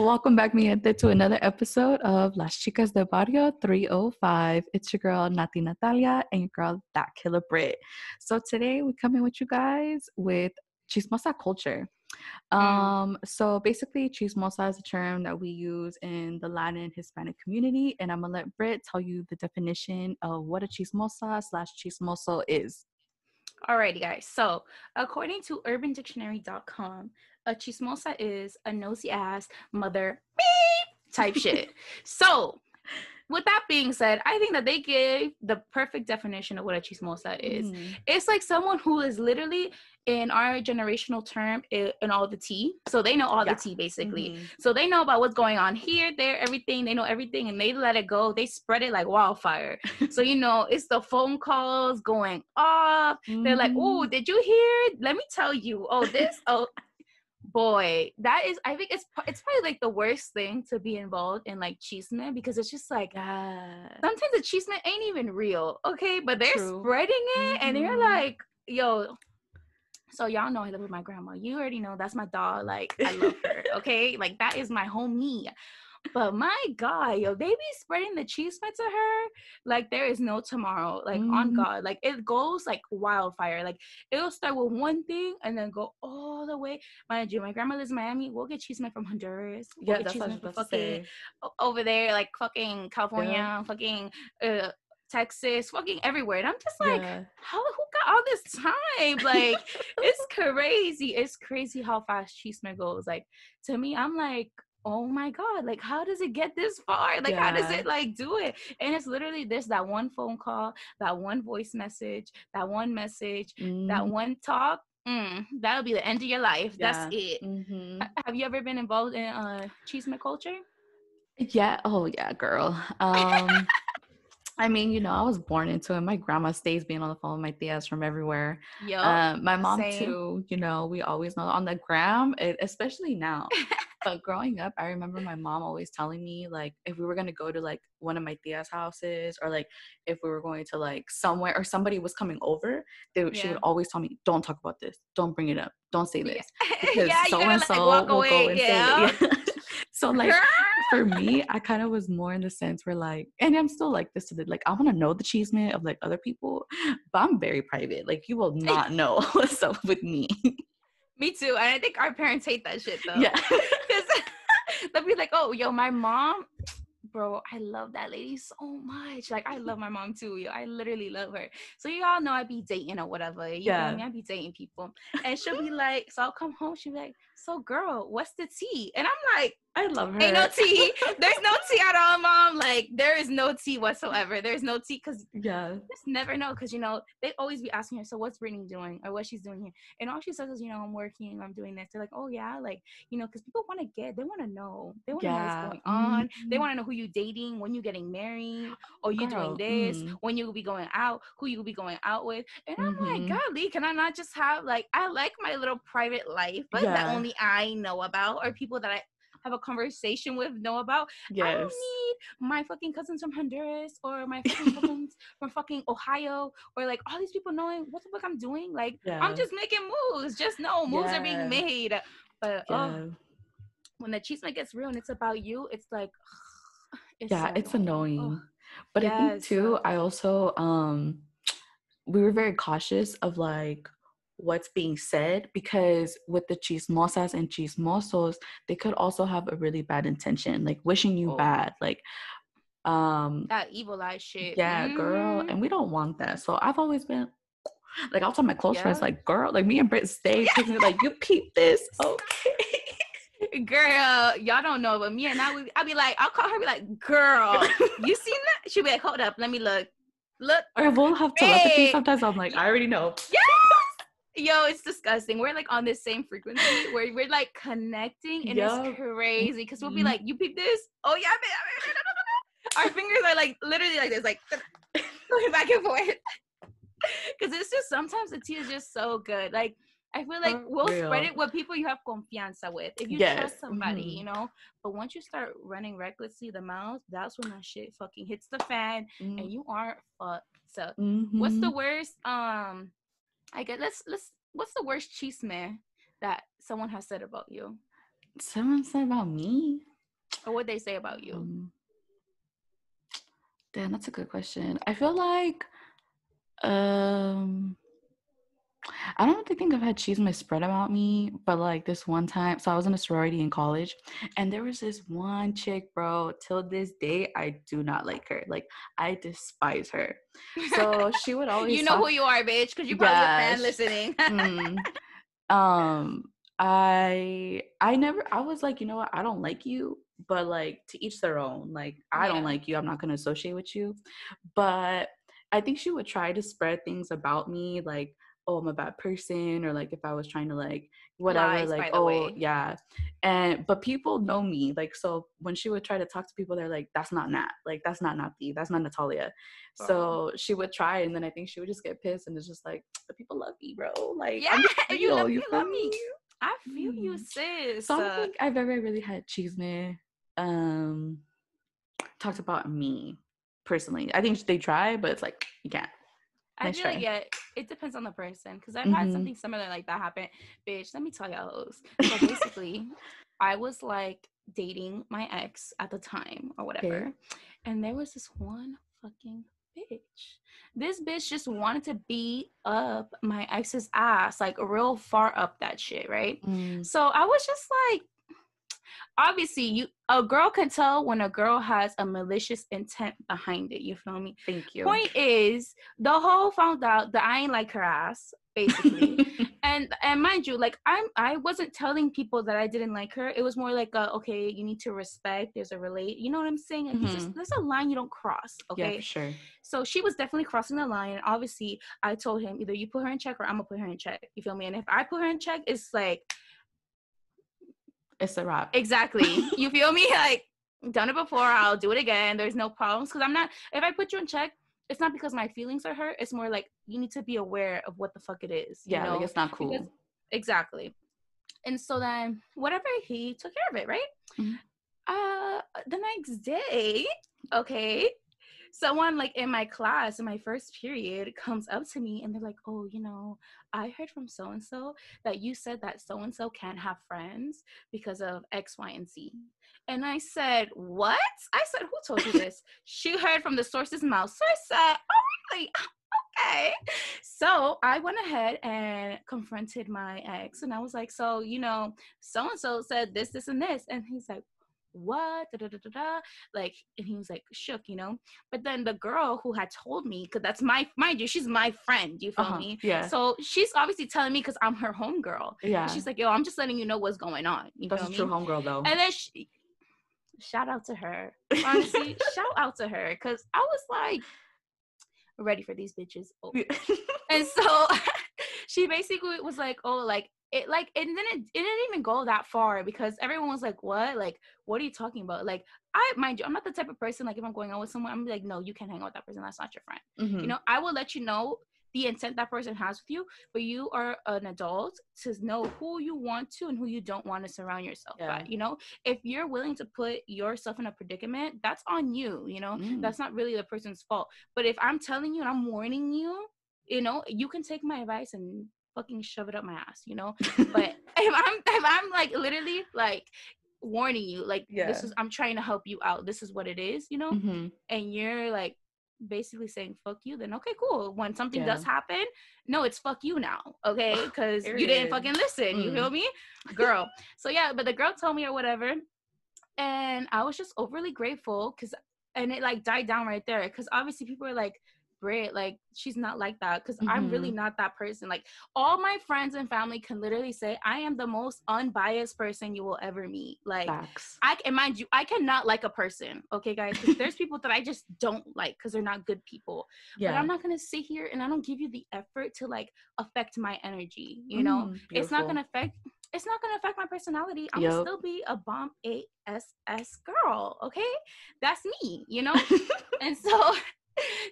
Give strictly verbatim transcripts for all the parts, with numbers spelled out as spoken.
Welcome back, mi gente, to another episode of Las Chicas de Barrio three oh five. It's your girl, Nati Natalia, and your girl, That Killer Brit. So today, we come in with you guys with chismosa culture. Um, so basically, chismosa is a term that we use in the Latin Hispanic community, and I'm going to let Brit tell you the definition of what a chismosa slash chismoso is. Alrighty, guys. So according to Urban Dictionary dot com, a chismosa is a nosy ass mother beep type shit. So with that being said, I think that they gave the perfect definition of what a chismosa is. Mm. It's like someone who is literally, in our generational term, in all the tea. So they know all yeah. the tea, basically. Mm-hmm. So they know about what's going on here, there, everything. They know everything, and they let it go. They spread it like wildfire. So, you know, it's the phone calls going off. Mm-hmm. They're like, oh, did you hear? Let me tell you. Oh, this, oh... Boy, that is, I think it's it's probably like the worst thing to be involved in, like, chisme, because it's just like, yeah. sometimes the chisme ain't even real, okay? But they're True. spreading it, mm-hmm. and they're like, yo, so y'all know I live with my grandma. You already know that's my dog. Like, I love her, okay? Like, that is my homie. But my God, yo, they be spreading the chisme to her like there is no tomorrow. Like, mm. on God. Like, it goes like wildfire. Like, it'll start with one thing and then go all the way. Mind you, my grandma lives in Miami. We'll get chisme from Honduras. We'll yeah, get chisme from fucking over there, like fucking California, yeah. fucking uh, Texas, fucking everywhere. And I'm just like, yeah. how who got all this time? Like, it's crazy. It's crazy how fast chisme goes. Like, to me, I'm like, oh my God, like, how does it get this far? Like, yeah. how does it, like, do it? And it's literally this, that one phone call, that one voice message, that one message, mm. that one talk. Mm, that'll be the end of your life. Yeah. That's it. Mm-hmm. Have you ever been involved in uh, chisme culture? Yeah. Oh, yeah, girl. Um, I mean, you know, I was born into it. My grandma stays being on the phone with my tias from everywhere. Yo, uh, my mom, same. too. You know, we always know on the gram, it, especially now. But growing up, I remember my mom always telling me, like, if we were going to go to, like, one of my tia's houses, or, like, if we were going to, like, somewhere, or somebody was coming over, they, yeah. she would always tell me, don't talk about this. Don't bring it up. Don't say this. Because yeah, so-and-so like, walk will away. go and yeah. say it. Yeah. So, like, for me, I kind of was more in the sense where, like, and I'm still like this to the, like, I want to know the chisme of, like, other people, but I'm very private. Like, you will not know what's up with me. Me too. And I think our parents hate that shit, though. Yeah. They'll be like, oh, yo, my mom, bro, I love that lady so much. Like, I love my mom, too, yo. I literally love her. So you all know I be dating or whatever. You yeah. know what I mean? I be dating people. And she'll be like, so I'll come home. She'll be like, so, girl, what's the tea? And I'm like, I love her. Ain't no tea. There's no tea at all, mom. Like, there is no tea whatsoever. There's no tea because yeah. you just never know. Because, you know, they always be asking her, so what's Brittany doing or what she's doing here? And all she says is, you know, I'm working, I'm doing this. They're like, oh, yeah. Like, you know, because people want to get, they want to know. They want to yeah. know what's going on. Mm-hmm. They want to know who you're dating, when you're getting married, or you're Girl. doing this, mm-hmm. when you'll be going out, who you'll be going out with. And I'm mm-hmm. like, golly, can I not just have, like, I like my little private life, but yeah. that only I know about, or people that I have a conversation with know about. Yes. I don't need my fucking cousins from Honduras or my fucking cousins from fucking Ohio or like all these people knowing what the fuck I'm doing. Like yeah. I'm just making moves. Just know moves yeah. are being made. But yeah. oh, when the chisme gets real and it's about you, it's like it's yeah, so it's annoying. annoying. Oh. But yes. I think too, I also um we were very cautious of like what's being said, because with the chismosas and chismosos, they could also have a really bad intention, like wishing you oh. bad, like um that evil eye shit. Yeah, mm. girl, and we don't want that. So I've always been like, I'll tell my close yeah. friends, like, girl, like me and Britt stay yeah. like, you peep this, okay? Girl, y'all don't know, but me and I would, I'll be like, I'll call her, be like, girl, you seen that? She'll be like, hold up, let me look, look. Or we'll have telepathy sometimes. I'm like, I already know. Yeah. Yo, it's disgusting. We're like on this same frequency where we're like connecting, and yep. it's crazy because we'll be like, you peep this? Oh, yeah, man. Our fingers are like literally like this, like going back and forth. Because it's just sometimes the tea is just so good. Like, I feel like we'll Real. spread it with people you have confianza with. If you yes. trust somebody, mm-hmm. you know. But once you start running recklessly the mouth, that's when that shit fucking hits the fan, mm-hmm. and you aren't fucked up. Mm-hmm. What's the worst? Um. I guess let's let's what's the worst chisme that someone has said about you? Someone said about me? Or what'd they say about you? Um, damn, that's a good question. I feel like, um, I don't really think I've had cheese misspread about me, but like this one time, so I was in a sorority in college, and there was this one chick, bro, till this day, I do not like her. Like, I despise her. So she would always you know talk- who you are, bitch, because you probably yes. a fan listening. mm. Um, I I never, I was like, you know what, I don't like you, but like to each their own. Like, I yeah. don't like you, I'm not going to associate with you. But I think she would try to spread things about me, like, oh, I'm a bad person, or like if I was trying to like whatever, lies, like oh way. yeah. And but people know me, like, so when she would try to talk to people, they're like, that's not Nat, like that's not Nati, that's not Natalia. Oh. So she would try, and then I think she would just get pissed, and it's just like, the people love me, bro. Like, yeah, real, you love, you you love me. me. I feel mm. you, sis. So I don't think I've ever really had cheeseman um talked about me personally. I think they try, but it's like you can't. I nice feel try. like yeah, it depends on the person, because I've mm-hmm. had something similar like that happen. Bitch, let me tell y'all hoes. So basically, I was like dating my ex at the time or whatever, okay. and there was this one fucking bitch. This bitch just wanted to beat up my ex's ass, like real far up that shit, right? Mm. So I was just like, obviously, you a girl can tell when a girl has a malicious intent behind it. You feel me? Thank you. Point is, the hoe found out that I ain't like her ass, basically. and and mind you, like I'm, I wasn't telling people that I didn't like her. It was more like, a, okay, you need to respect. There's a relate. You know what I'm saying? Like, mm-hmm. just, there's a line you don't cross. Okay, yeah, for sure. So she was definitely crossing the line, and obviously, I told him either you put her in check or I'm gonna put her in check. You feel me? And if I put her in check, it's like. It's a wrap. Exactly. You feel me? Like, done it before, I'll do it again. There's no problems. Because I'm not, if I put you in check, it's not because my feelings are hurt. It's more like, you need to be aware of what the fuck it is. You yeah, know? Like, it's not cool. Because, exactly. And so then, whatever, he took care of it, right? Mm-hmm. Uh, the next day, okay, someone, like, in my class, in my first period, comes up to me, and they're like, oh, you know, I heard from so-and-so that you said that so-and-so can't have friends because of X, Y, and Z. And I said, what? I said, who told you this? She heard from the source's mouth. So I said, oh, really? Okay. So I went ahead and confronted my ex, and I was like, so, you know, so-and-so said this, this, and this. And he's like, what da, da, da, da, da. Like, and he was like shook, you know. But then the girl who had told me, because that's my, mind you, she's my friend, you feel uh-huh, me? Yeah. So she's obviously telling me because I'm her homegirl. Yeah. And she's like, yo, I'm just letting you know what's going on. You that's a true homegirl though. And then she, shout out to her, honestly. Shout out to her, because I was like, ready for these bitches. Oh. And so she basically was like, oh, like it, like, and then it, it didn't even go that far, because everyone was like, what? Like, what are you talking about? Like, I, mind you, I'm not the type of person, like, if I'm going out with someone, I'm like, no, you can't hang out with that person. That's not your friend. Mm-hmm. You know, I will let you know the intent that person has with you, but you are an adult to know who you want to and who you don't want to surround yourself yeah. by, you know? If you're willing to put yourself in a predicament, that's on you, you know? Mm. That's not really the person's fault. But if I'm telling you and I'm warning you, you know, you can take my advice and fucking shove it up my ass, you know. But if I'm if I'm like literally like warning you, like yeah. this is, I'm trying to help you out, this is what it is, you know. Mm-hmm. And you're like basically saying fuck you, then okay, cool. When something yeah. does happen, no, it's fuck you now, okay, because you didn't is. fucking listen. Mm. You feel me, girl? So yeah, but the girl told me or whatever, and I was just overly grateful, because and it like died down right there, because obviously people are like, Brit, like she's not like that, because mm-hmm. I'm really not that person. Like all my friends and family can literally say I am the most unbiased person you will ever meet. Like Facts. I and mind you, I cannot like a person, okay guys, because there's people that I just don't like because they're not good people. Yeah. But I'm not gonna sit here and I don't give you the effort to like affect my energy, you know. Mm, it's not gonna affect it's not gonna affect my personality. I'm yep. gonna still be a bomb ass girl, okay? That's me, you know. And so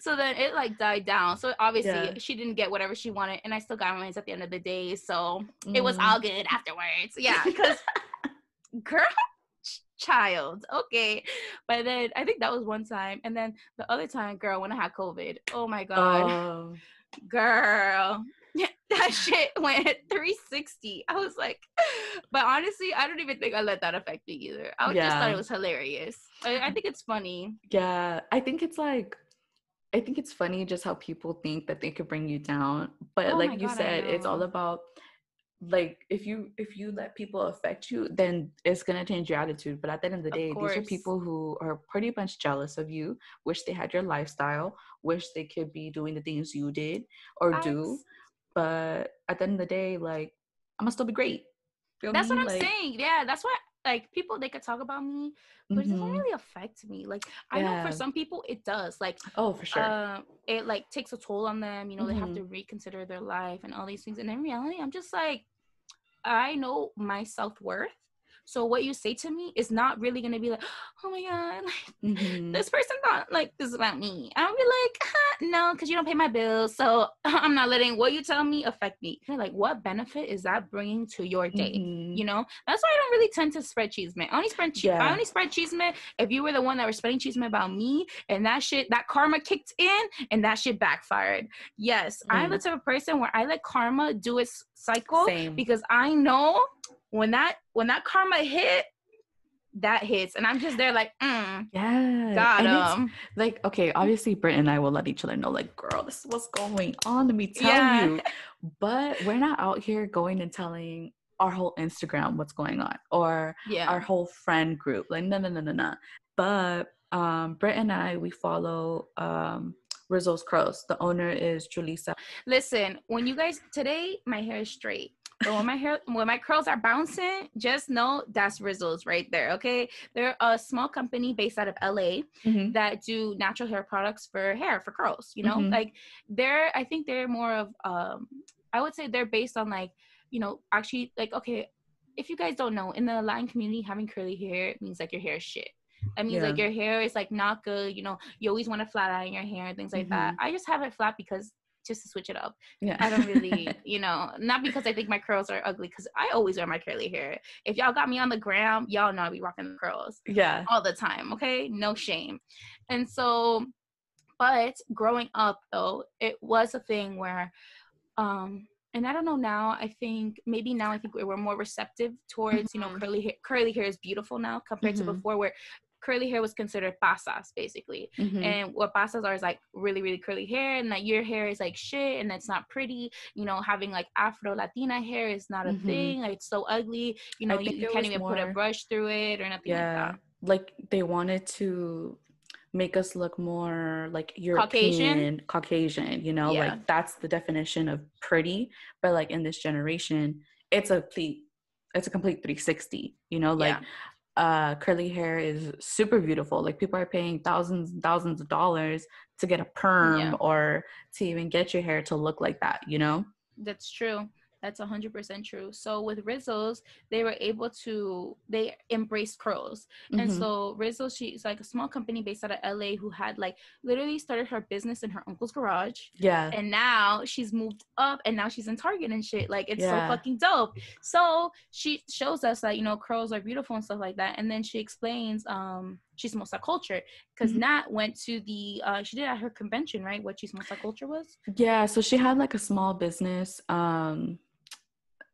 so then it like died down, so obviously yeah. she didn't get whatever she wanted, and I still got mine at the end of the day, so mm. it was all good afterwards. Yeah, because girl child okay. But then I think that was one time, and then the other time, girl, when I had COVID, oh my god, oh. girl that shit went three sixty. I was like, but honestly, I don't even think I let that affect me either. I yeah. just thought it was hilarious. I, I think it's funny. Yeah, I think it's like, I think it's funny just how people think that they could bring you down. But oh like God, you said, it's all about, like, if you if you let people affect you, then it's going to change your attitude. But at the end of the day, of these are people who are pretty much jealous of you, wish they had your lifestyle, wish they could be doing the things you did or I do. Was- but at the end of the day, like, I'm going to still be great. Feel that's me? What I'm like, saying. Yeah, that's what. Like, people, they could talk about me, but mm-hmm. it doesn't really affect me. Like, I yeah. know for some people it does. Like, oh, for sure. Uh, it, like, takes a toll on them. You know, mm-hmm. they have to reconsider their life and all these things. And in reality, I'm just like, I know my self-worth. So what you say to me is not really going to be like, oh, my God, like, mm-hmm. this person thought, like, this is about me. I'll be like, ah, no, because you don't pay my bills. So I'm not letting what you tell me affect me. Like, what benefit is that bringing to your day? Mm-hmm. You know? That's why I don't really tend to spread chisme. I only spread, che- yeah. I only spread chisme if you were the one that was spreading chisme about me, and that shit, that karma kicked in, and that shit backfired. Yes, mm-hmm. I'm the type of person where I let karma do its cycle. Same. Because I know... When that when that karma hit, that hits, and I'm just there like, mm, yeah, got him. Like, okay, obviously, Britt and I will let each other know, like, girl, this is what's going on. Let me tell yeah. you, but we're not out here going and telling our whole Instagram what's going on or yeah. our whole friend group. Like, no, no, no, no, no. But um, Britt and I, we follow um, Rizos Curls. The owner is Julissa. Listen, when you guys today, my hair is straight. But when my hair, when my curls are bouncing, just know that's Rizos right there, okay? They're a small company based out of L A mm-hmm. that do natural hair products for hair, for curls, you know? Mm-hmm. Like, they're, I think they're more of, um, I would say they're based on, like, you know, actually, like, okay, if you guys don't know, in the Latin community, having curly hair means, like, your hair is shit. That means, yeah. like, your hair is, like, not good, you know? You always want to flat iron your hair and things like mm-hmm. that. I just have it flat because... just to switch it up. Yeah. I don't really, you know, not because I think my curls are ugly, because I always wear my curly hair. If y'all got me on the gram, y'all know I be rocking the curls. Yeah. All the time, okay? No shame. And so, but growing up, though, it was a thing where, um, and I don't know now, I think, maybe now I think we're more receptive towards, you know, curly hair. Curly hair is beautiful now compared mm-hmm. to before where curly hair was considered pasas, basically. Mm-hmm. And what pasas are is, like, really, really curly hair, and that your hair is, like, shit, and that's not pretty. You know, having, like, Afro-Latina hair is not a mm-hmm. thing. Like, it's so ugly. You know, you, you can't even more... put a brush through it or nothing yeah. like that. Like, they wanted to make us look more, like, European. Caucasian? Caucasian, you know? Yeah. Like, that's the definition of pretty. But, like, in this generation, it's a complete, it's a complete three sixty, you know? Like, yeah. Uh, curly hair is super beautiful. Like, people are paying thousands and thousands of dollars to get a perm yeah. or to even get your hair to look like that, you know? That's true. That's one hundred percent true. So with Rizos, they were able to, they embraced curls. Mm-hmm. And so Rizos, she's like a small company based out of L A who had, like, literally started her business in her uncle's garage. Yeah. And now she's moved up and now she's in Target and shit. Like, it's yeah. so fucking dope. So she shows us that, you know, curls are beautiful and stuff like that. And then she explains, um, Chismosa Culture, because mm-hmm. Nat went to the uh she did at her convention, right, what Chismosa Culture was. Yeah, so she had, like, a small business um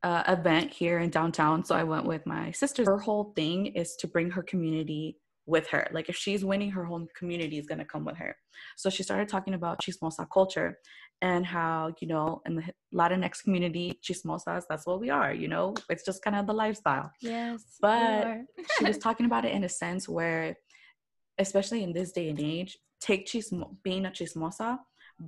uh event here in downtown, so I went with my sister. Her whole thing is to bring her community with her. Like, if she's winning, her whole community is going to come with her. So she started talking about Chismosa Culture and how, you know, in the Latinx community, chismosas, that's what we are, you know? It's just kind of the lifestyle. Yes. But she was talking about it in a sense where, especially in this day and age, take chismo- being a chismosa,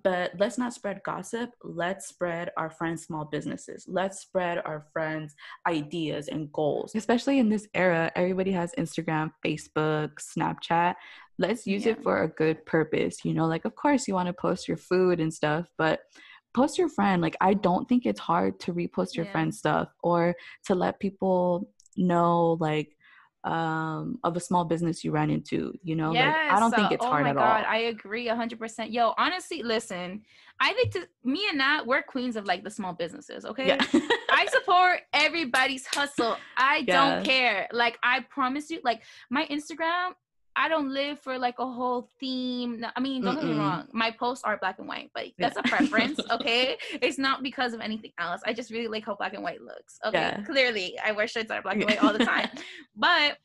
but let's not spread gossip. Let's spread our friends' small businesses. Let's spread our friends' ideas and goals. Especially in this era, everybody has Instagram, Facebook, Snapchat. Let's use yeah. it for a good purpose. You know, like, of course you want to post your food and stuff, but post your friend. Like, I don't think it's hard to repost your yeah. friend's stuff or to let people know, like, um of a small business you ran into, you know? Yes. Like, I don't think it's uh, oh hard my at God. all. I agree one hundred percent. Yo, honestly, listen, I think to me and Nat, we're queens of, like, the small businesses, okay? Yeah. I support everybody's hustle. I yeah. don't care. Like, I promise you, like, my Instagram, I don't live for like a whole theme. No, I mean, don't Mm-mm. get me wrong. My posts are black and white, but that's yeah. a preference, okay? It's not because of anything else. I just really like how black and white looks, okay? Yeah. Clearly, I wear shirts that are black and white all the time. But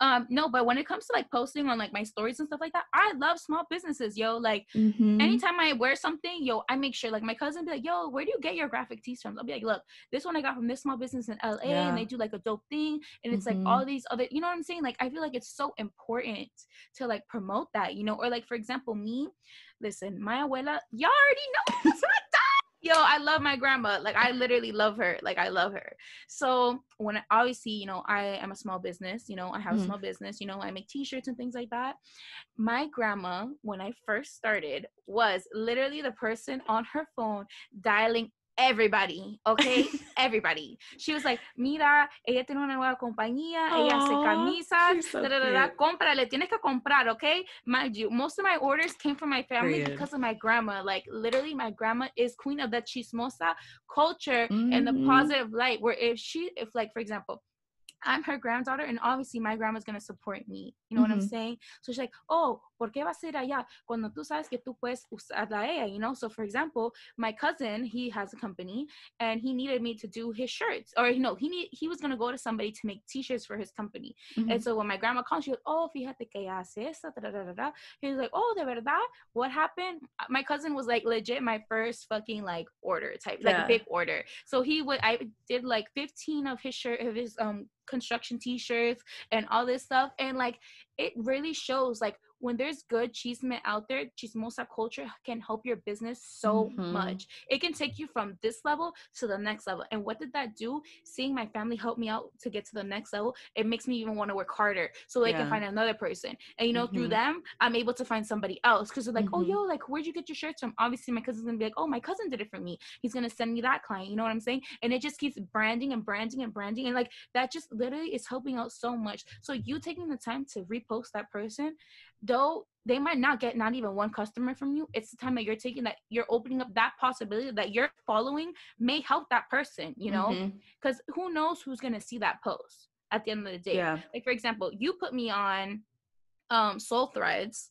um, no, but when it comes to like posting on like my stories and stuff like that, I love small businesses, yo. Like mm-hmm. anytime I wear something, yo, I make sure like my cousin be like, yo, where do you get your graphic tees from? I'll be like, look, this one I got from this small business in L A yeah. and they do like a dope thing. And it's mm-hmm. like all these other, you know what I'm saying? Like, I feel like it's so important to like promote that, you know, or like, for example, me, listen, my abuela, y'all already know. Yo, I love my grandma. Like, I literally love her. Like, I love her. So when I, obviously, you know, I am a small business, you know, I have mm-hmm. a small business, you know, I make t-shirts and things like that. My grandma, when I first started, was literally the person on her phone dialing everybody, okay? Everybody. She was like, mira, ella tiene una nueva compañía, aww, ella hace camisas, so da, da, da, da, cómprale, tienes que comprar, okay? Mind you, most of my orders came from my family Brilliant. Because of my grandma. Like, literally, my grandma is queen of the chismosa culture mm-hmm. and the positive light, where if she, if like, for example, I'm her granddaughter, and obviously my grandma's going to support me. You know mm-hmm. what I'm saying? So she's like, oh, ¿por qué vas a ir allá cuando tú sabes que tú puedes usarla ella? You know? So, for example, my cousin, he has a company, and he needed me to do his shirts. Or, you know, he need, he was going to go to somebody to make t-shirts for his company. Mm-hmm. And so when my grandma called, she goes, oh, fíjate que ella hace esta, da, da, da, da. He was like, oh, de verdad? What happened? My cousin was, like, legit my first fucking, like, order type, like, yeah. big order. So he would, I did, like, fifteen of his shirt, of his, um, construction t-shirts and all this stuff, and like it really shows like when there's good chisme out there, chismosa culture can help your business so mm-hmm. much. It can take you from this level to the next level. And what did that do? Seeing my family help me out to get to the next level, it makes me even want to work harder so they yeah. can find another person. And, you know, mm-hmm. through them, I'm able to find somebody else because they're like, mm-hmm. oh, yo, like, where'd you get your shirts from? Obviously, my cousin's going to be like, oh, my cousin did it for me. He's going to send me that client. You know what I'm saying? And it just keeps branding and branding and branding. And, like, that just literally is helping out so much. So you taking the time to repost that person, though they might not get not even one customer from you, it's the time that you're taking that you're opening up that possibility that your following may help that person, you know, because mm-hmm. who knows who's going to see that post at the end of the day. Yeah. Like, for example, you put me on um, Soul Threads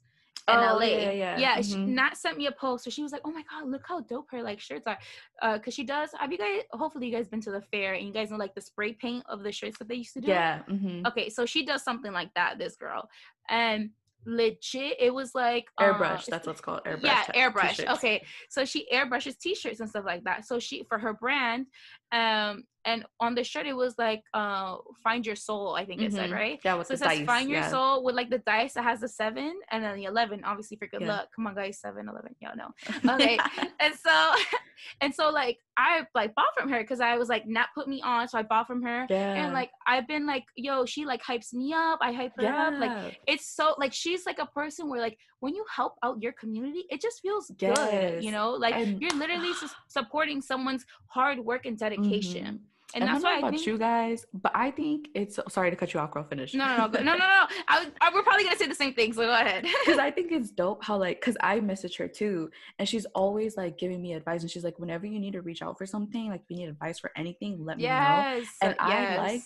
in oh, L A. Yeah, yeah. yeah mm-hmm. She not sent me a post. So she was like, oh my God, look how dope her like shirts are. Uh, Cause she does, have you guys, hopefully you guys been to the fair and you guys know like the spray paint of the shirts that they used to do. Yeah. Mm-hmm. Okay. So she does something like that, this girl. And legit, it was like airbrush. Uh, that's what's called airbrush. Yeah, t- airbrush. T-shirts. Okay, so she airbrushes t-shirts and stuff like that. So she for her brand, um, and on the shirt it was like, uh, find your soul. I think mm-hmm. it said right. Yeah, with so the it says dice. Find your yeah. soul with like the dice that has the seven and then the eleven, obviously for good yeah. luck. Come on, guys, seven, eleven, y'all know. Okay, and so, and so like I like bought from her because I was like not put me on, so I bought from her, yeah. and like I've been like, yo, she like hypes me up. I hype her yeah. up. Like it's so like she's like a person where like when you help out your community it just feels yes. good, you know, like I'm, you're literally just supporting someone's hard work and dedication mm-hmm. and, and that's why I about think you guys, but I think it's sorry to cut you off, girl, finish. No no no no no no. I, I, we're probably gonna say the same thing, so go ahead. Because I think it's dope how like because I message her too and she's always like giving me advice and she's like whenever you need to reach out for something, like if you need advice for anything, let yes. me know. And yes. I like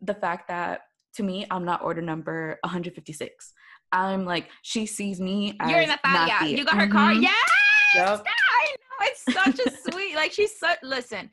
the fact that to me I'm not order number one hundred fifty-six. I'm like, she sees me as you're in a Natalia. You got her mm-hmm. car? Yes! Yep. I know. It's such a sweet, like she's so, listen,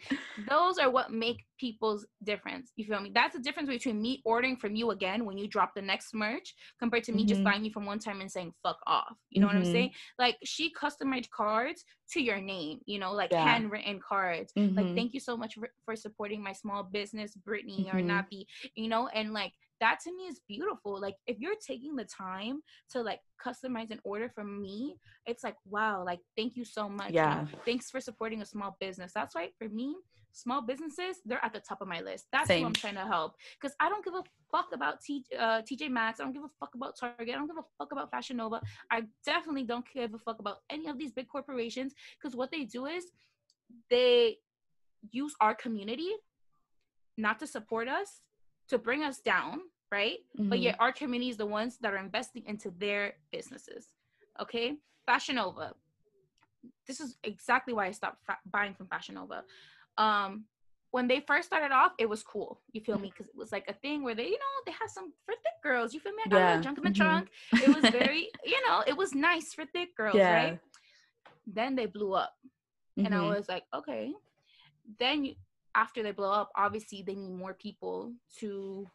those are what make people's difference. You feel me? That's the difference between me ordering from you again when you drop the next merch compared to me mm-hmm. just buying you from one time and saying, fuck off. You know mm-hmm. what I'm saying? Like she customized cards to your name, you know, like yeah. handwritten cards. Mm-hmm. Like, thank you so much for, for supporting my small business, Brittany mm-hmm. or Nappy, you know, and like, that to me is beautiful. Like if you're taking the time to like customize an order from me, it's like, wow, like thank you so much. Yeah. You know, thanks for supporting a small business. That's why for me, small businesses, they're at the top of my list. That's Same. Who I'm trying to help. Because I don't give a fuck about T- uh, T J Maxx. I don't give a fuck about Target. I don't give a fuck about Fashion Nova. I definitely don't give a fuck about any of these big corporations because what they do is they use our community not to support us, to bring us down, right? Mm-hmm. But yet our community is the ones that are investing into their businesses, okay? Fashion Nova. This is exactly why I stopped fa- buying from Fashion Nova. Um, when they first started off, it was cool. You feel me? Because it was like a thing where they, you know, they have some for thick girls. You feel me? I got yeah. a little junk in my mm-hmm. trunk. It was very, you know, it was nice for thick girls, yeah. right? Then they blew up. Mm-hmm. And I was like, okay. Then you, after they blow up, obviously they need more people to,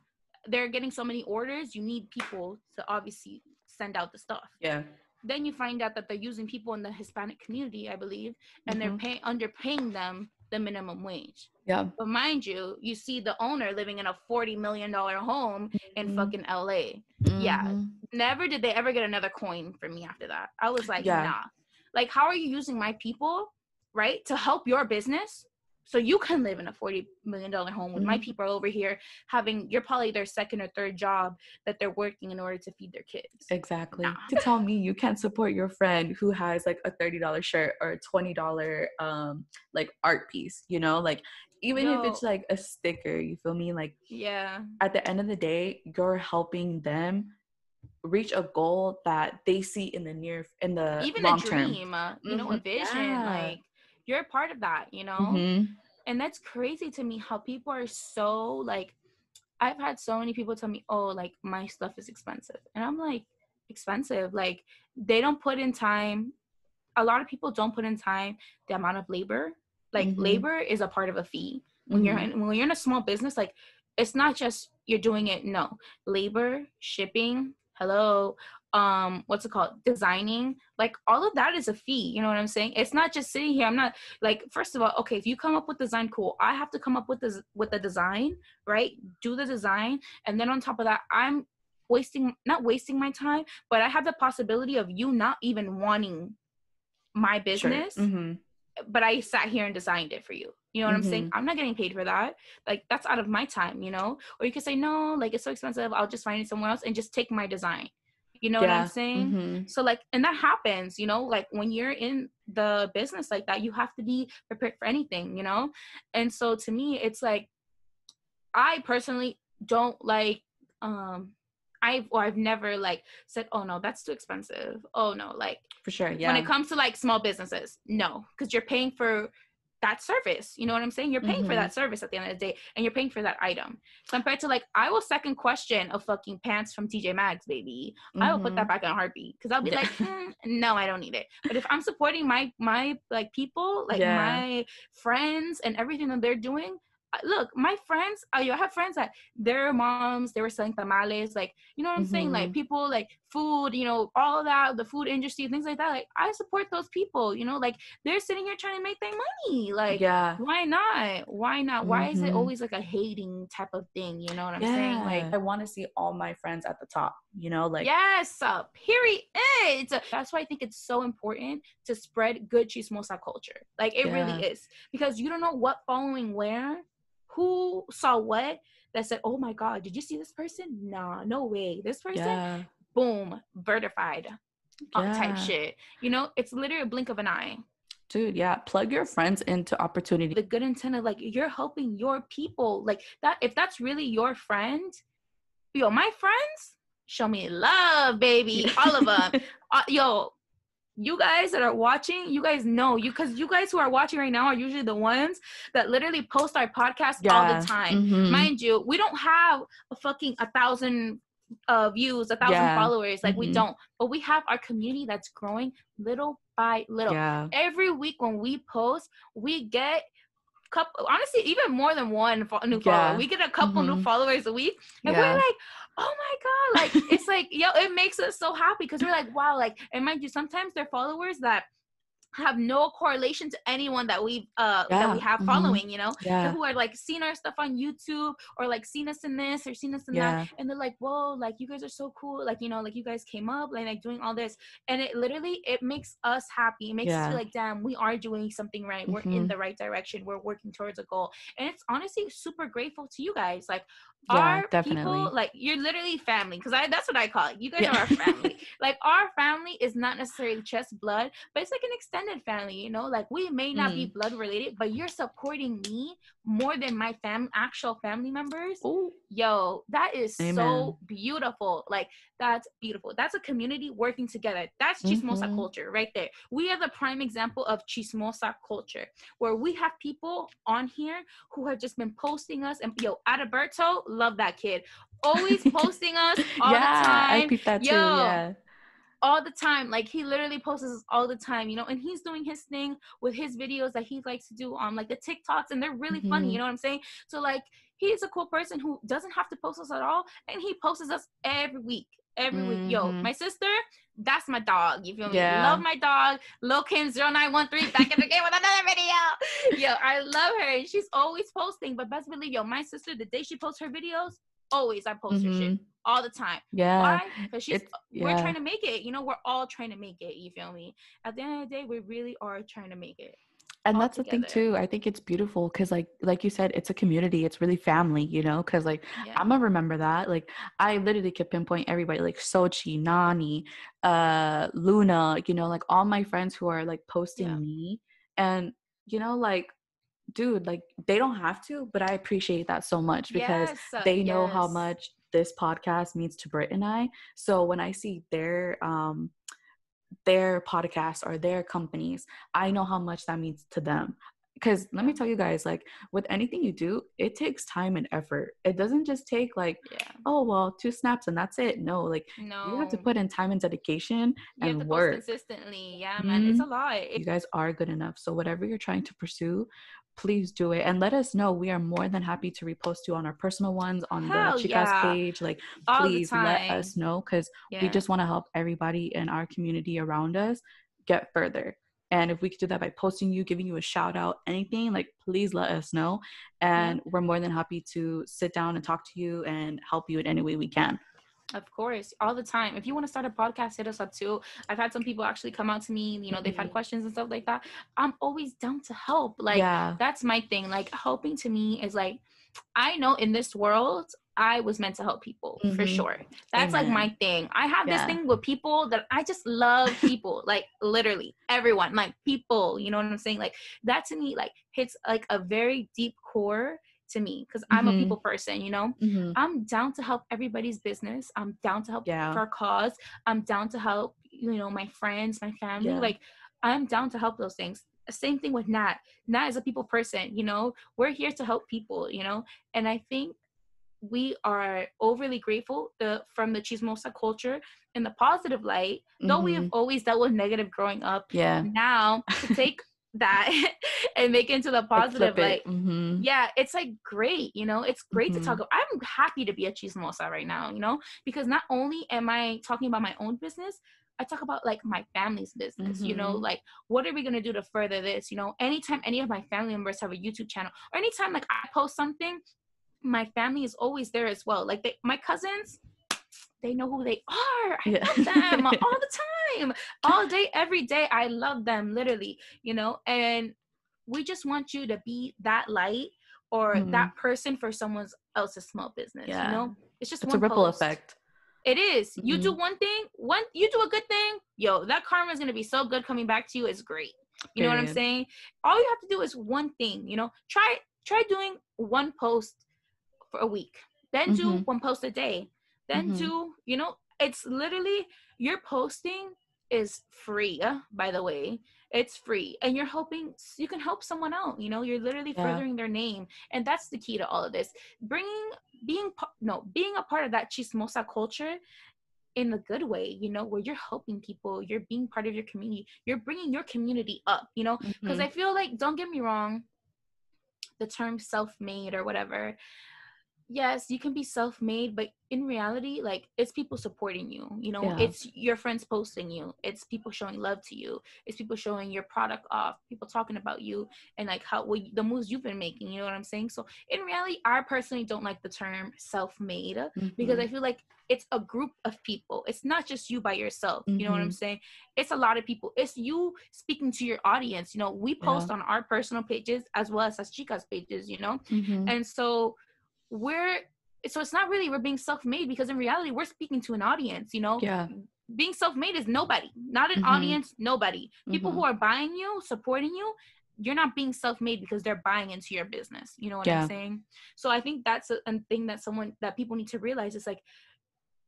they're getting so many orders. You need people to obviously send out the stuff. Yeah. Then you find out that they're using people in the Hispanic community, I believe, and mm-hmm. they're paying underpaying them the minimum wage. Yeah. But mind you, you see the owner living in a forty million dollars home in mm-hmm. fucking L A. Mm-hmm. Yeah. Never did they ever get another coin from me after that. I was like, yeah. nah. Like, how are you using my people, right, to help your business so you can live in a forty million dollars home when mm-hmm. my people are over here having, you're probably their second or third job that they're working in order to feed their kids. Exactly. Nah. To tell me you can't support your friend who has like a thirty dollars shirt or a twenty dollars um, like art piece, you know, like even no. if it's like a sticker, you feel me? Like, yeah. at the end of the day, you're helping them reach a goal that they see in the near, in the even long a dream, term. Uh, you mm-hmm. know, a vision, yeah. like, you're a part of that, you know? Mm-hmm. And that's crazy to me how people are so, like, I've had so many people tell me, oh, like, my stuff is expensive. And I'm like, expensive? Like, they don't put in time. A lot of people don't put in time the amount of labor. Like, mm-hmm. labor is a part of a fee. When mm-hmm. you're in, when you're in a small business, like, it's not just you're doing it. No. Labor, shipping, hello, um what's it called, designing, like all of that is a fee, you know what I'm saying? It's not just sitting here. I'm not like, first of all, okay, if you come up with design, cool, I have to come up with this, with the design, right? Do the design, and then on top of that, I'm wasting not wasting my time, but I have the possibility of you not even wanting my business. Sure. Mm-hmm. But I sat here and designed it for you. You know what mm-hmm. I'm saying? I'm not getting paid for that. Like, that's out of my time, you know? Or you could say, no, like, it's so expensive, I'll just find it somewhere else and just take my design. You know yeah. what I'm saying? Mm-hmm. So, like, and that happens, you know? Like, when you're in the business like that, you have to be prepared for anything, you know? And so, to me, it's like, I personally don't like, um, I've, or I've never, like, said, oh, no, that's too expensive. Oh, no, like. For sure, yeah. When it comes to, like, small businesses, no. Because you're paying for that service, you know what I'm saying? You're paying mm-hmm. for that service at the end of the day, and you're paying for that item. Compared to, like, I will second question a fucking pants from T J Maxx, baby. Mm-hmm. I will put that back in a heartbeat, because I'll be yeah. like, mm, no, I don't need it. But if I'm supporting my, my like, people, like, yeah. my friends and everything that they're doing, look, my friends, I have friends that their moms, they were selling tamales, like, you know what I'm mm-hmm. saying? Like, people, like, food, you know, all that, the food industry, things like that. Like, I support those people, you know? Like, they're sitting here trying to make their money. Like, yeah. why not? Why not? Mm-hmm. Why is it always, like, a hating type of thing? You know what I'm yeah. saying? Like, I want to see all my friends at the top, you know? Like, yes, uh, period. That's why I think it's so important to spread good chismosa culture. Like, it yeah. really is. Because you don't know what following where, who saw what, that said, oh my god, did you see this person? Nah, no way, this person yeah. boom, vertified yeah. type shit, you know? It's literally a blink of an eye, dude. Yeah, plug your friends into opportunity, the good intent of, like, you're helping your people, like, that if that's really your friend, yo, my friends, show me love, baby. All of them. Uh, yo, you guys that are watching, you guys know, you because you guys who are watching right now are usually the ones that literally post our podcast yeah. all the time. Mm-hmm. Mind you, we don't have a fucking a thousand uh, views, a thousand yeah. followers. Like, mm-hmm. we don't. But we have our community that's growing little by little. Yeah. Every week when we post, we get couple, honestly, even more than one fo- new yeah. follower. We get a couple mm-hmm. new followers a week, and yeah. we're like, oh my god, like, it's like, yo, it makes us so happy, because we're like, wow, like, and mind you, sometimes they're followers that have no correlation to anyone that we uh yeah. that we have following, mm-hmm. you know, yeah. who are like seeing our stuff on YouTube, or like seen us in this, or seen us in yeah. that, and they're like, whoa, like, you guys are so cool, like, you know, like, you guys came up, like, like doing all this, and it literally, it makes us happy, it makes yeah. us feel like, damn, we are doing something right, mm-hmm. we're in the right direction, we're working towards a goal, and it's honestly super grateful to you guys, like, yeah, our definitely. people, like, you're literally family, because I that's what I call it, you guys yeah. are our family. Like, our family is not necessarily just blood, but it's like an extended family, you know? Like, we may not mm. be blood related, but you're supporting me more than my fam actual family members. Ooh. Yo, that is Amen. So beautiful. Like, that's beautiful. That's a community working together. That's chismosa mm-hmm. culture right there. We are the prime example of chismosa culture, where we have people on here who have just been posting us. And yo, Adalberto, love that kid. Always posting us all yeah, the time. I peep that yo, too, yeah. all the time. Like, he literally posts us all the time, you know, and he's doing his thing with his videos that he likes to do on like the TikToks, and they're really mm-hmm. funny, you know what I'm saying? So like, he's a cool person who doesn't have to post us at all, and he posts us every week, every mm-hmm. week. Yo, my sister, that's my dog, you feel me? Yeah. Love my dog, Lil Kim's zero nine one three, back in the game with another video. Yo, I love her. She's always posting, but best believe, yo, my sister, the day she posts her videos, always I post mm-hmm. her shit all the time. Yeah. Why? Because she's yeah. we're trying to make it. You know, we're all trying to make it. You feel me? At the end of the day, we really are trying to make it. And that's together. The thing too. I think it's beautiful because, like, like you said, it's a community. It's really family, you know. Because, like, yeah. I'm gonna remember that. Like, I literally could pinpoint everybody, like Sochi, Nani, uh, Luna. You know, like all my friends who are like posting yeah. me, and you know, like. Dude, like they don't have to, but I appreciate that so much because yes, they know yes. how much this podcast means to Britt and I. So when I see their um their podcasts or their companies, I know how much that means to them. Because let me tell you guys, like with anything you do, it takes time and effort. It doesn't just take like, yeah. oh, well, two snaps and that's it. No, like no. you have to put in time and dedication you and have to work post consistently. Yeah, mm-hmm. man, it's a lot. It- you guys are good enough. So whatever you're trying to pursue, please do it and let us know. We are more than happy to repost you on our personal ones on Hell the Chicas yeah. page. Like, all please let us know because yeah. we just want to help everybody in our community around us get further. And if we could do that by posting you, giving you a shout out, anything, like, please let us know. And yeah. we're more than happy to sit down and talk to you and help you in any way we can. Of course, all the time. If you want to start a podcast, hit us up too. I've had some people actually come out to me, you know, they've had questions and stuff like that. I'm always down to help. Like, yeah. that's my thing. Like, helping to me is like, I know in this world, I was meant to help people mm-hmm. for sure. That's Amen. Like my thing. I have yeah. this thing with people that I just love people, like literally everyone, like people, you know what I'm saying? Like that to me, like hits like a very deep core to me because I'm mm-hmm. a people person, you know? Mm-hmm. I'm down to help everybody's business. I'm down to help yeah. for a cause. I'm down to help, you know, my friends, my family. Yeah. Like, I'm down to help those things. Same thing with Nat. Nat is a people person, you know? We're here to help people, you know? And I think we are overly grateful the, from the chismosa culture in the positive light, mm-hmm. though we have always dealt with negative growing up. Yeah. Now, to take that and make it into the positive like, like mm-hmm. yeah it's like great, you know, it's great mm-hmm. to talk about. I'm happy to be a chismosa right now, you know, because not only am I talking about my own business, I talk about like my family's business, mm-hmm. you know, like what are we going to do to further this, you know, anytime any of my family members have a YouTube channel or anytime like I post something, my family is always there as well. Like they, my cousins, they know who they are. I yeah. love them all the time, all day, every day. I love them, literally, you know, and we just want you to be that light or mm-hmm. that person for someone else's small business, yeah. you know? It's just it's one a ripple post. Effect. It is. Mm-hmm. You do one thing, one you do a good thing, yo, that karma is going to be so good coming back to you. It's great. You Period. Know what I'm saying? All you have to do is one thing, you know? Try try doing one post for a week. Then do mm-hmm. one post a day. Then mm-hmm. do, you know, it's literally, your posting is free, by the way. It's free. And you're hoping, you can help someone out, you know, you're literally yeah. furthering their name. And that's the key to all of this. Bringing, being, no, being a part of that chismosa culture in a good way, you know, where you're helping people, you're being part of your community, you're bringing your community up, you know, because mm-hmm. I feel like, don't get me wrong, the term self-made or whatever, yes, you can be self-made, but in reality, like, it's people supporting you, you know, yeah. it's your friends posting you, it's people showing love to you, it's people showing your product off, people talking about you and like how well, the moves you've been making, you know what I'm saying? So in reality, I personally don't like the term self-made mm-hmm. because I feel like it's a group of people. It's not just you by yourself. Mm-hmm. You know what I'm saying? It's a lot of people. It's you speaking to your audience. You know, we post yeah. on our personal pages as well as Las Chicas pages, you know? Mm-hmm. And so we're so it's not really we're being self-made because in reality we're speaking to an audience, you know. Yeah, being self-made is nobody, not an mm-hmm. audience, nobody. People mm-hmm. who are buying you, supporting you, you're not being self-made because they're buying into your business. You know what yeah. I'm saying? So I think that's a, a thing that someone, that people need to realize. It's like,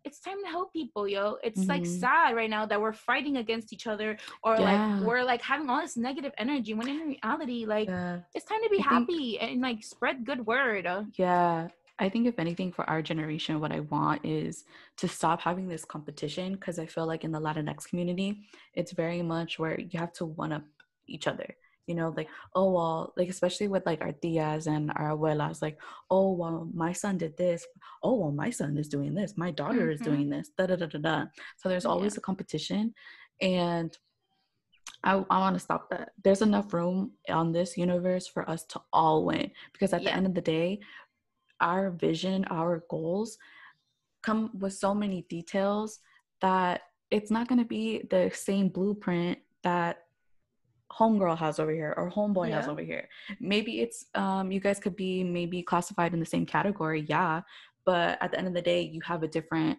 it's time to help people, yo. It's mm-hmm. like sad right now that we're fighting against each other, or yeah. like we're like having all this negative energy, when in reality, like yeah. it's time to be I happy think, and like spread good word. Yeah. I think if anything for our generation, what I want is to stop having this competition, because I feel like in the Latinx community, it's very much where you have to one-up each other. You know, like, oh, well, like, especially with, like, our tias and our abuelas, like, oh, well, my son did this. Oh, well, my son is doing this. My daughter mm-hmm. is doing this. Da, da, da, da, da. So there's always yeah. a competition. And I, I want to stop that. There's enough room on this universe for us to all win. Because at yeah. the end of the day, our vision, our goals come with so many details that it's not going to be the same blueprint that homegirl has over here or homeboy yeah. has over here. Maybe it's um you guys could be maybe classified in the same category, yeah, but at the end of the day, you have a different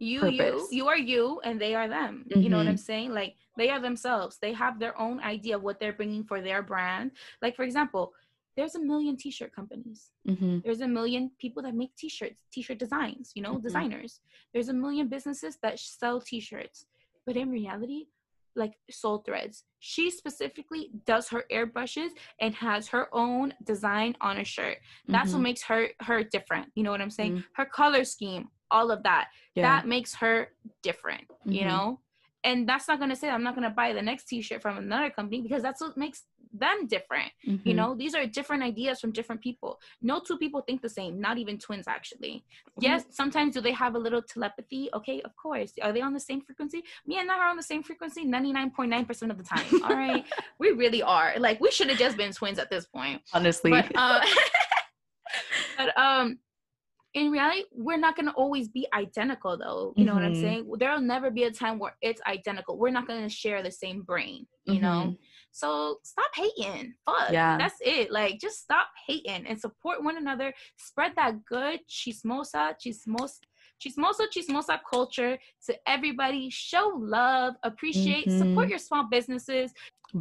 you purpose. you you are you and they are them. Mm-hmm. You know what I'm saying? Like, they are themselves. They have their own idea of what they're bringing for their brand. Like, for example, there's a million t-shirt companies. Mm-hmm. There's a million people that make t-shirts, t-shirt designs, you know, mm-hmm. designers. There's a million businesses that sell t-shirts, but in reality, like Soul Threads, she specifically does her airbrushes and has her own design on a shirt. That's mm-hmm. what makes her her different. You know what I'm saying? Mm-hmm. Her color scheme, all of that, yeah. that makes her different. Mm-hmm. You know, and that's not gonna say I'm not gonna buy the next t-shirt from another company, because that's what makes them different. Mm-hmm. You know, these are different ideas from different people. No two people think the same, not even twins, actually. Mm-hmm. Yes, sometimes do they have a little telepathy? Okay, of course. Are they on the same frequency? Me and I are on the same frequency ninety-nine point nine percent of the time. All right. We really are. Like, we should have just been twins at this point, honestly. But, uh, but um in reality, we're not going to always be identical, though. You know mm-hmm. what I'm saying? There'll never be a time where it's identical. We're not going to share the same brain, you mm-hmm. know? So stop hating. Fuck. Yeah. That's it. Like, just stop hating and support one another. Spread that good chismosa, chismos, chismosa, chismosa culture to everybody. Show love, appreciate, mm-hmm. support your small businesses.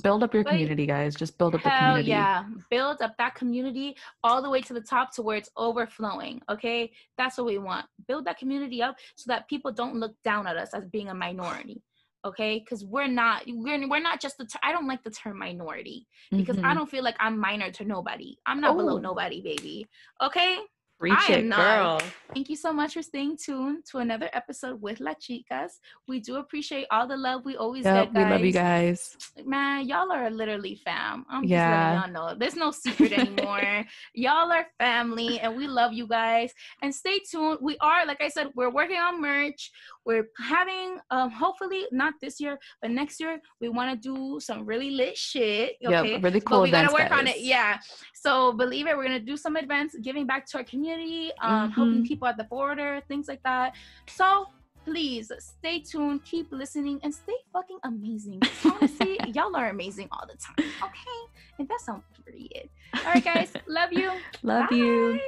Build up your but, community, guys. Just build up the community. Yeah. Build up that community all the way to the top, to where it's overflowing. Okay. That's what we want. Build that community up so that people don't look down at us as being a minority. Okay. Cause we're not, we're, we're not just the, ter- I don't like the term minority, because mm-hmm. I don't feel like I'm minor to nobody. I'm not oh. below nobody, baby. Okay. Reach it, girl. Thank you so much for staying tuned to another episode with Las Chicas. We do appreciate all the love we always yep, get, guys. We love you guys. Man, y'all are literally fam. I'm yeah. just letting y'all know. There's no secret anymore. Y'all are family, and we love you guys. And stay tuned. We are, like I said, we're working on merch. We're having, um, hopefully, not this year, but next year, we want to do some really lit shit. Okay? Yeah, really cool events, but we got to work guys. on it. Yeah. So, believe it, we're going to do some events, giving back to our community. Um, mm-hmm. helping people at the border, things like that. So please stay tuned, keep listening, and stay fucking amazing. Honestly, y'all are amazing all the time. Okay, and that sounds pretty it. All right, guys, love you. Love Bye. you.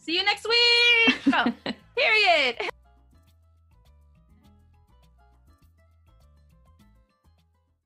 See you next week. Oh, period.